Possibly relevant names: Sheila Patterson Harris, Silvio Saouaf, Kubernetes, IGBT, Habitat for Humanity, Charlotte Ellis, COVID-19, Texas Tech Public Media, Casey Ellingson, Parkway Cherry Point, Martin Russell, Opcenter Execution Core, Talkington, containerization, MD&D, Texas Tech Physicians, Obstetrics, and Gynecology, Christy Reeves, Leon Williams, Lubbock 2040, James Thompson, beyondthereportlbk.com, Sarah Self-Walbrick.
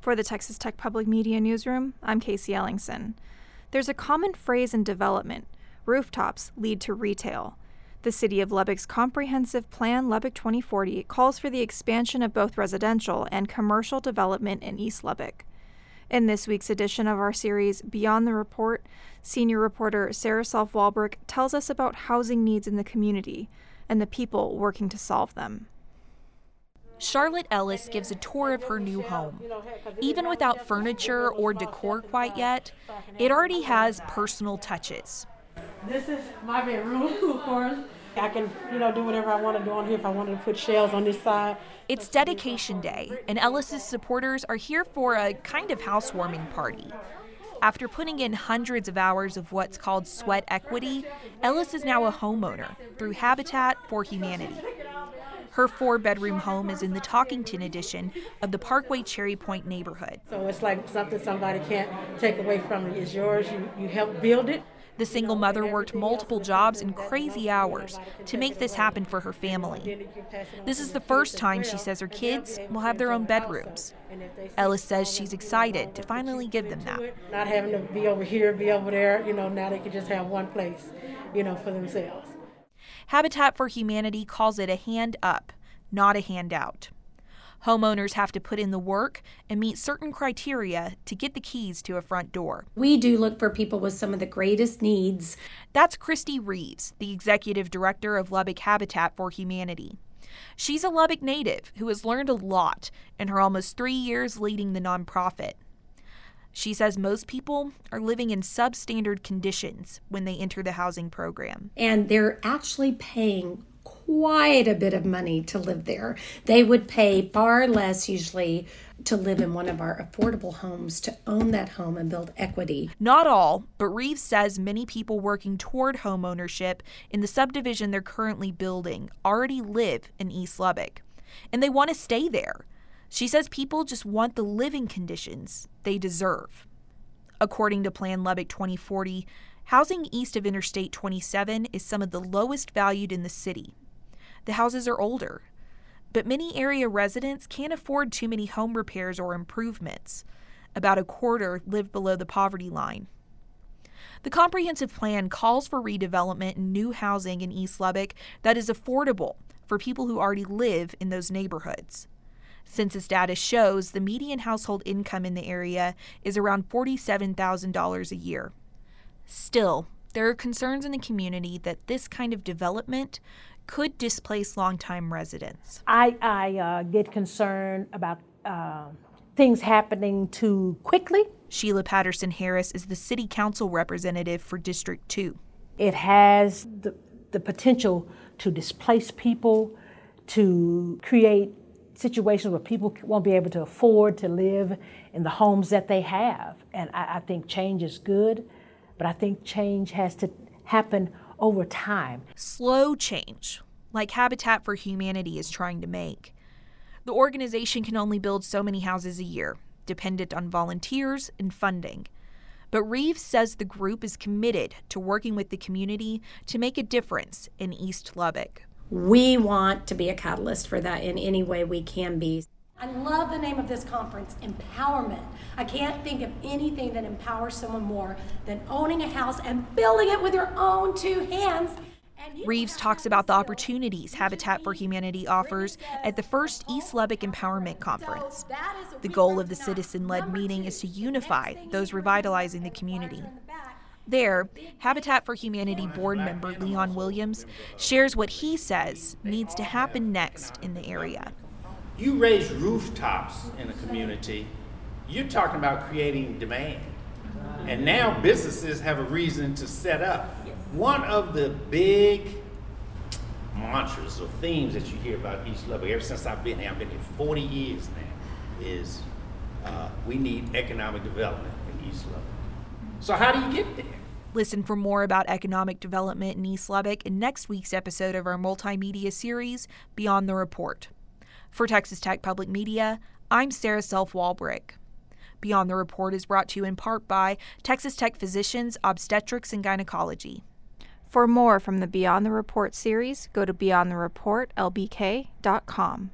For the Texas Tech Public Media Newsroom, I'm Casey Ellingson. There's a common phrase in development: rooftops lead to retail. The City of Lubbock's comprehensive plan, Lubbock 2040, calls for the expansion of both residential and commercial development in East Lubbock. In this week's edition of our series, Beyond the Report, senior reporter Sarah Self-Walbrick tells us about housing needs in the community and the people working to solve them. Charlotte Ellis gives a tour of her new home. Even without furniture or decor quite yet, it already has personal touches. This is my bedroom, of course. I can, do whatever I want to do on here. If I wanted to put shelves on this side. It's dedication day, and Ellis's supporters are here for a kind of housewarming party. After putting in hundreds of hours of what's called sweat equity, Ellis is now a homeowner through Habitat for Humanity. Her four-bedroom home is in the Talkington edition of the Parkway Cherry Point neighborhood. So it's like something somebody can't take away from you. It's yours. You helped build it. The single mother worked multiple jobs and crazy hours to make this happen for her family. This is the first time she says her kids will have their own bedrooms. Ellis says she's excited to finally give them that. Not having to be over here, be over there, now they can just have one place, for themselves. Habitat for Humanity calls it a hand up, not a handout. Homeowners have to put in the work and meet certain criteria to get the keys to a front door. We do look for people with some of the greatest needs. That's Christy Reeves, the executive director of Lubbock Habitat for Humanity. She's a Lubbock native who has learned a lot in her almost 3 years leading the nonprofit. She says most people are living in substandard conditions when they enter the housing program. And they're actually paying quite a bit of money to live there. They would pay far less usually to live in one of our affordable homes, to own that home and build equity. Not all, but Reeves says many people working toward home ownership in the subdivision they're currently building already live in East Lubbock, and they want to stay there. She says people just want the living conditions they deserve. According to Plan Lubbock 2040, housing east of Interstate 27 is some of the lowest valued in the city. The houses are older, but many area residents can't afford too many home repairs or improvements. About a quarter live below the poverty line. The comprehensive plan calls for redevelopment and new housing in East Lubbock that is affordable for people who already live in those neighborhoods. Census data shows the median household income in the area is around $47,000 a year. Still, there are concerns in the community that this kind of development could displace longtime residents. I get concerned about things happening too quickly. Sheila Patterson Harris is the city council representative for District 2. It has the potential to displace people, to create situations where people won't be able to afford to live in the homes that they have. And I think change is good, but I think change has to happen over time. Slow change, like Habitat for Humanity is trying to make. The organization can only build so many houses a year, dependent on volunteers and funding. But Reeves says the group is committed to working with the community to make a difference in East Lubbock. We want to be a catalyst for that in any way we can be. I love the name of this conference, Empowerment. I can't think of anything that empowers someone more than owning a house and building it with your own two hands. Reeves talks about the opportunities Habitat for Humanity offers at the first East Lubbock Empowerment Conference. The goal of the citizen-led meeting is to unify those revitalizing the community. There, Habitat for Humanity board member Leon Williams shares what he says needs to happen next in the area. You raise rooftops in a community, you're talking about creating demand. And now businesses have a reason to set up. One of the big mantras or themes that you hear about East Lubbock, ever since I've been here 40 years now, is we need economic development in East Lubbock. So how do you get there? Listen for more about economic development in East Lubbock in next week's episode of our multimedia series, Beyond the Report. For Texas Tech Public Media, I'm Sarah Self-Walbrick. Beyond the Report is brought to you in part by Texas Tech Physicians, Obstetrics, and Gynecology. For more from the Beyond the Report series, go to beyondthereportlbk.com.